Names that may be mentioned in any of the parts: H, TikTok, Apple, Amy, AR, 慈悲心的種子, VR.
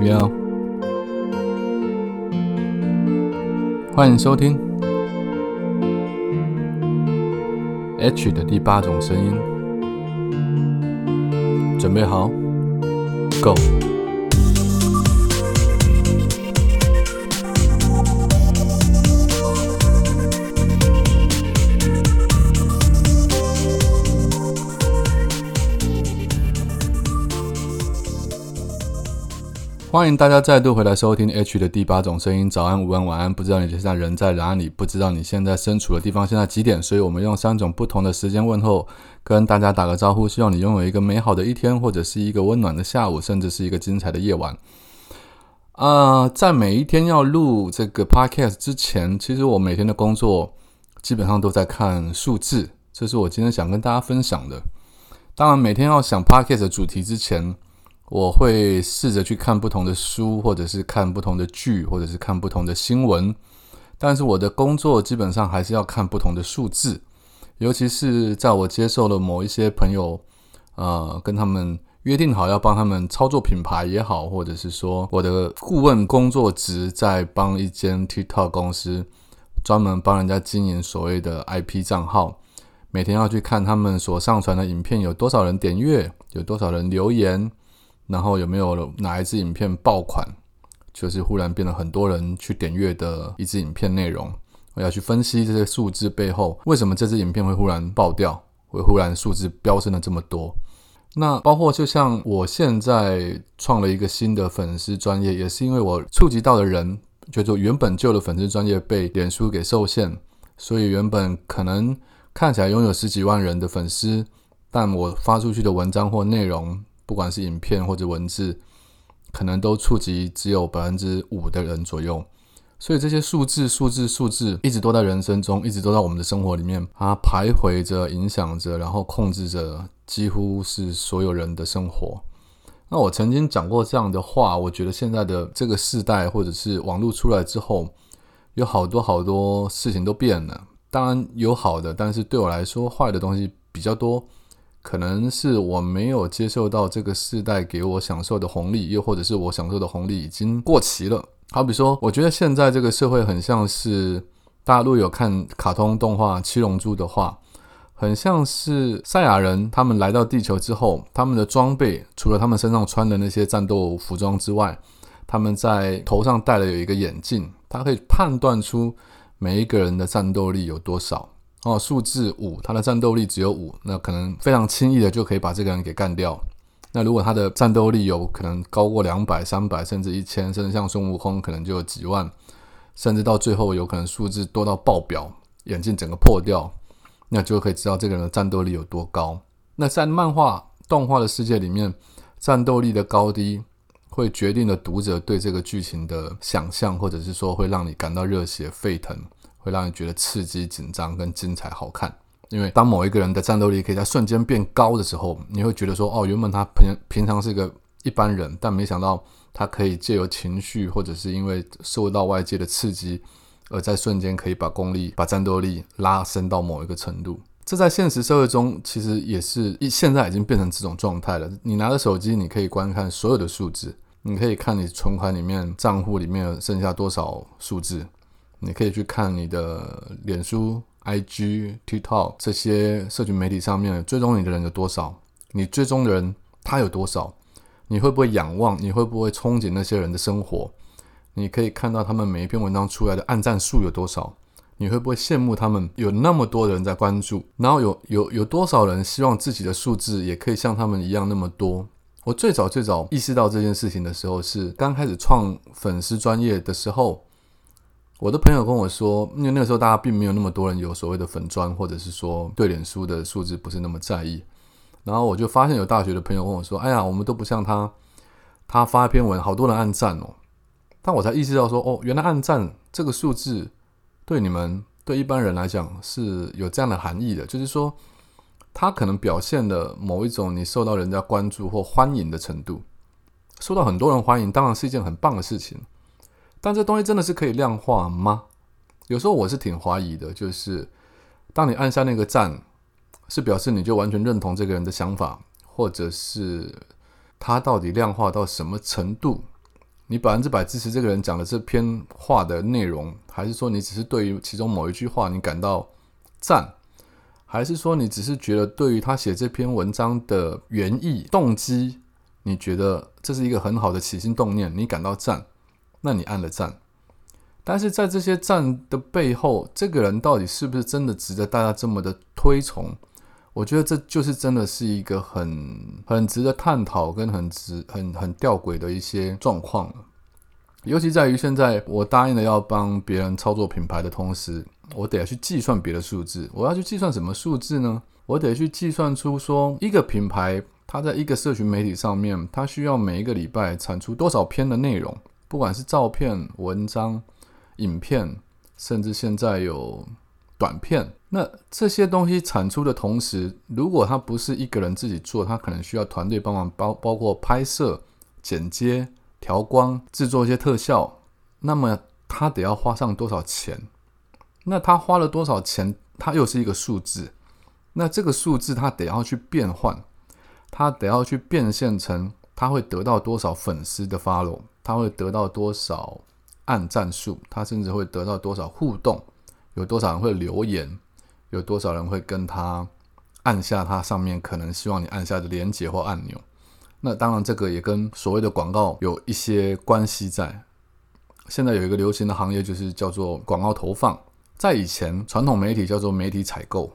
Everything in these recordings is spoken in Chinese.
鱼哦。欢迎收听 H 的第8种声音，准备好 ，Go！欢迎大家再度回来收听 H 的第8种声音，早安、午安、晚安。不知道你现在人在哪里，不知道你现在身处的地方现在几点，所以我们用3种不同的时间问候跟大家打个招呼，希望你拥有一个美好的一天，或者是一个温暖的下午，甚至是一个精彩的夜晚。在每一天要录这个 podcast 之前，其实我每天的工作基本上都在看数字，这是我今天想跟大家分享的。当然每天要想 podcast 的主题之前，我会试着去看不同的书，或者是看不同的剧，或者是看不同的新闻，但是我的工作基本上还是要看不同的数字，尤其是在我接受了某一些朋友跟他们约定好要帮他们操作品牌也好，或者是说我的顾问工作职在帮一间 TikTok 公司专门帮人家经营所谓的 IP 账号，每天要去看他们所上传的影片有多少人点阅，有多少人留言，然后有没有哪一支影片爆款，就是忽然变得很多人去点阅的一支影片内容，我要去分析这些数字背后为什么这支影片会忽然爆掉，会忽然数字飙升了这么多。那包括就像我现在创了一个新的粉丝专页，也是因为我触及到的人就是原本旧的粉丝专页被脸书给受限，所以原本可能看起来拥有十几万人的粉丝，但我发出去的文章或内容，不管是影片或者文字，可能都触及只有 5% 的人左右。所以这些数字一直都在人生中，一直都在我们的生活里面，它徘徊着，影响着，然后控制着几乎是所有人的生活。那我曾经讲过这样的话，我觉得现在的这个世代，或者是网络出来之后，有好多事情都变了。当然有好的，但是对我来说坏的东西比较多，可能是我没有接受到这个世代给我享受的红利，又或者是我享受的红利已经过期了。好比说，我觉得现在这个社会很像是，大家如果有看卡通动画七龙珠的话，很像是赛亚人他们来到地球之后，他们的装备除了他们身上穿的那些战斗服装之外，他们在头上戴了有一个眼镜，它可以判断出每一个人的战斗力有多少。数字5，他的战斗力只有5，那可能非常轻易的就可以把这个人给干掉。那如果他的战斗力有可能高过200、300，甚至1000，甚至像孙悟空可能就有几万，甚至到最后有可能数字多到爆表，眼镜整个破掉，那就可以知道这个人的战斗力有多高。那在漫画、动画的世界里面，战斗力的高低会决定了读者对这个剧情的想象，或者是说会让你感到热血沸腾，会让你觉得刺激、紧张跟精彩好看。因为当某一个人的战斗力可以在瞬间变高的时候，你会觉得说，原本他平常是个一般人，但没想到他可以借由情绪，或者是因为受到外界的刺激，而在瞬间可以把战斗力拉升到某一个程度。这在现实社会中其实也是现在已经变成这种状态了。你拿着手机，你可以观看所有的数字，你可以看你存款里面、账户里面剩下多少数字，你可以去看你的脸书、IG、TikTok 这些社群媒体上面追踪你的人有多少，你追踪的人他有多少，你会不会仰望，你会不会憧憬那些人的生活，你可以看到他们每一篇文章出来的按赞数有多少，你会不会羡慕他们有那么多人在关注，然后有多少人希望自己的数字也可以像他们一样那么多。我最早意识到这件事情的时候，是刚开始创粉丝专业的时候，我的朋友跟我说，因为那个时候大家并没有那么多人有所谓的粉专，或者是说对脸书的数字不是那么在意。然后我就发现有大学的朋友跟我说，我们都不像他发一篇文好多人按赞哦。但我才意识到说，原来按赞这个数字对你们对一般人来讲是有这样的含义的，就是说他可能表现的某一种你受到人家关注或欢迎的程度。受到很多人欢迎当然是一件很棒的事情，但这东西真的是可以量化吗？有时候我是挺怀疑的，就是当你按下那个赞，是表示你就完全认同这个人的想法，或者是他到底量化到什么程度，你100%支持这个人讲的这篇话的内容，还是说你只是对于其中某一句话你感到赞，还是说你只是觉得对于他写这篇文章的原意动机，你觉得这是一个很好的起心动念，你感到赞，那你按了赞。但是在这些赞的背后，这个人到底是不是真的值得大家这么的推崇，我觉得这就是真的是一个很值得探讨跟很吊诡的一些状况。尤其在于现在我答应了要帮别人操作品牌的同时，我得去计算别的数字。我要去计算什么数字呢？我得去计算出说一个品牌它在一个社群媒体上面，它需要每一个礼拜产出多少篇的内容，不管是照片、文章、影片，甚至现在有短片。那这些东西产出的同时，如果它不是一个人自己做，它可能需要团队帮忙，包括拍摄、剪接、调光、制作一些特效，那么它得要花上多少钱？那他花了多少钱，它又是一个数字。那这个数字他得要去变换，他得要去变现成他会得到多少粉丝的 follow， 他会得到多少按赞数，他甚至会得到多少互动，有多少人会留言，有多少人会跟他按下他上面可能希望你按下的连结或按钮。那当然这个也跟所谓的广告有一些关系在。现在有一个流行的行业就是叫做广告投放。在以前传统媒体叫做媒体采购，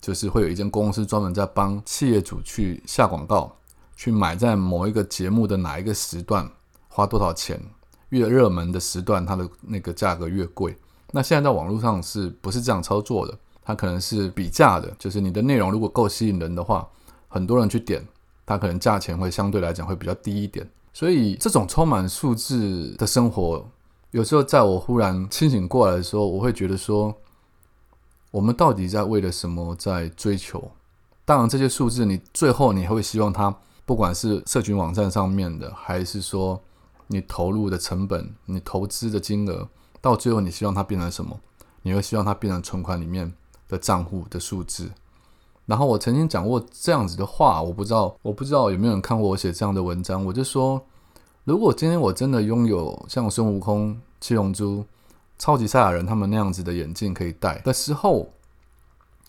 就是会有一间公司专门在帮企业主去下广告，去买在某一个节目的哪一个时段花多少钱，越热门的时段它的那个价格越贵。那现在在网络上是不是这样操作的？它可能是比价的，就是你的内容如果够吸引人的话，很多人去点，它可能价钱会相对来讲会比较低一点。所以这种充满数字的生活，有时候在我忽然清醒过来的时候，我会觉得说我们到底在为了什么在追求。当然这些数字你最后你还会希望它，不管是社群网站上面的，还是说你投入的成本，你投资的金额，到最后你希望它变成什么？你会希望它变成存款里面的账户的数字。然后我曾经讲过这样子的话，我不知道有没有人看过我写这样的文章。我就说如果今天我真的拥有像孙悟空、七龙珠、超级赛亚人他们那样子的眼镜可以戴的时候，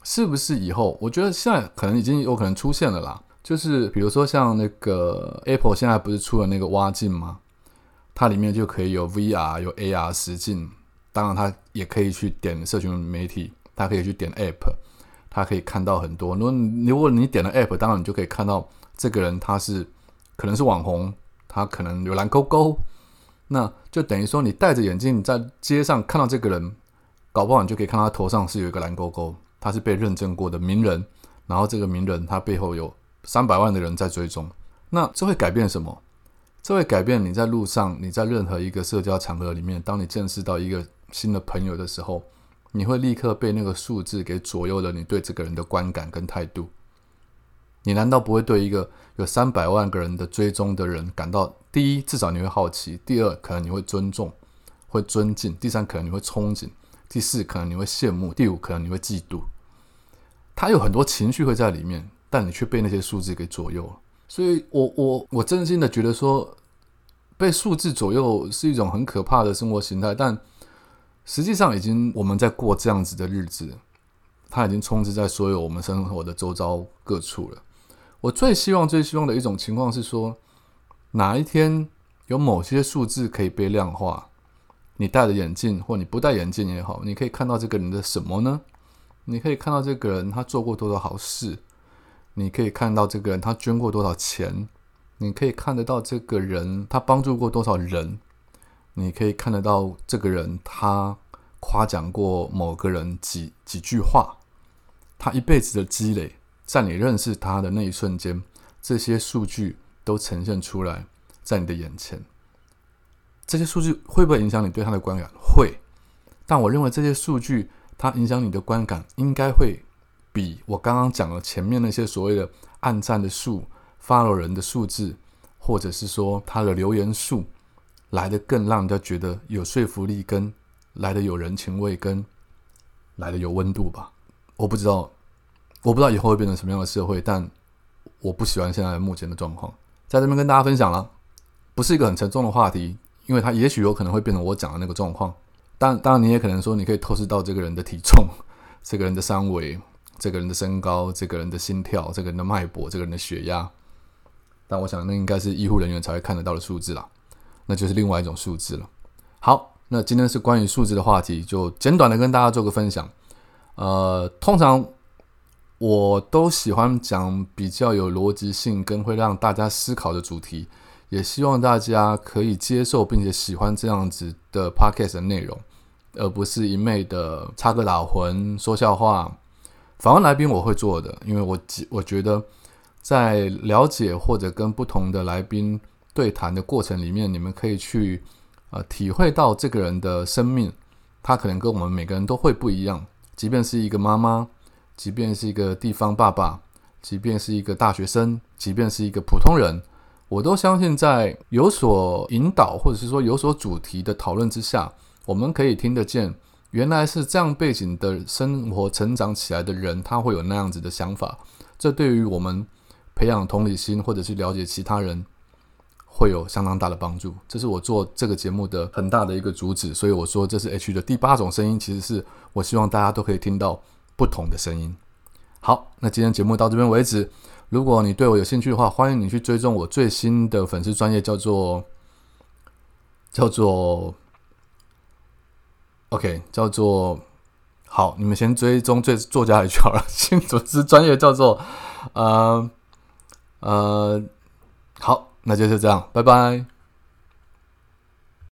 是不是以后，我觉得现在可能已经有可能出现了啦，就是比如说像那个 Apple 现在不是出了那个蛙镜吗？它里面就可以有 VR 有 AR 实境，当然它也可以去点社群媒体，它可以去点 App， 它可以看到很多。如果你点了 App， 当然你就可以看到这个人他是可能是网红，他可能有蓝勾勾，那就等于说你戴着眼镜在街上看到这个人，搞不好你就可以看到他头上是有一个蓝勾勾，他是被认证过的名人，然后这个名人他背后有300万的人在追踪。那这会改变什么？这会改变你在路上，你在任何一个社交场合里面，当你见识到一个新的朋友的时候，你会立刻被那个数字给左右了你对这个人的观感跟态度。你难道不会对一个有300万个人的追踪的人感到，第一至少你会好奇，第二可能你会尊重会尊敬，第三可能你会憧憬，第四可能你会羡慕，第五可能你会嫉妒。他有很多情绪会在里面，但你却被那些数字给左右了。所以我真心的觉得说被数字左右是一种很可怕的生活形态，但实际上已经我们在过这样子的日子，它已经充斥在所有我们生活的周遭各处了。我最希望的一种情况是说，哪一天有某些数字可以被量化，你戴着眼镜或你不戴眼镜也好，你可以看到这个人的什么呢？你可以看到这个人他做过多少好事，你可以看到这个人他捐过多少钱，你可以看得到这个人他帮助过多少人，你可以看得到这个人他夸奖过某个人 几句话，他一辈子的积累，在你认识他的那一瞬间，这些数据都呈现出来在你的眼前。这些数据会不会影响你对他的观感？会。但我认为这些数据它影响你的观感应该会比我刚刚讲的前面那些所谓的按赞的数、follow 人的数字，或者是说他的留言数来得更让人家觉得有说服力，跟来得有人情味，跟来得有温度吧。我不知道以后会变成什么样的社会，但我不喜欢现在目前的状况。在这边跟大家分享了，不是一个很沉重的话题，因为它也许有可能会变成我讲的那个状况。当然你也可能说你可以透视到这个人的体重，这个人的三围，这个人的身高，这个人的心跳，这个人的脉搏，这个人的血压，但我想那应该是医护人员才会看得到的数字啦，那就是另外一种数字了。好，那今天是关于数字的话题，就简短的跟大家做个分享。通常我都喜欢讲比较有逻辑性跟会让大家思考的主题，也希望大家可以接受并且喜欢这样子的 podcast 的内容，而不是一昧的插个打诨说笑话。访问来宾我会做的，因为 我觉得在了解或者跟不同的来宾对谈的过程里面，你们可以去体会到这个人的生命，他可能跟我们每个人都会不一样，即便是一个妈妈，即便是一个地方爸爸，即便是一个大学生，即便是一个普通人，我都相信在有所引导或者是说有所主题的讨论之下，我们可以听得见原来是这样背景的生活成长起来的人，他会有那样子的想法，这对于我们培养同理心或者是了解其他人会有相当大的帮助。这是我做这个节目的很大的一个主旨，所以我说这是 H 的第8种声音，其实是我希望大家都可以听到不同的声音。好，那今天节目到这边为止，如果你对我有兴趣的话，欢迎你去追踪我最新的粉丝专页，叫做好，你们先追踪最作家来去好了，新粉丝专页叫做好，那就是这样，拜拜。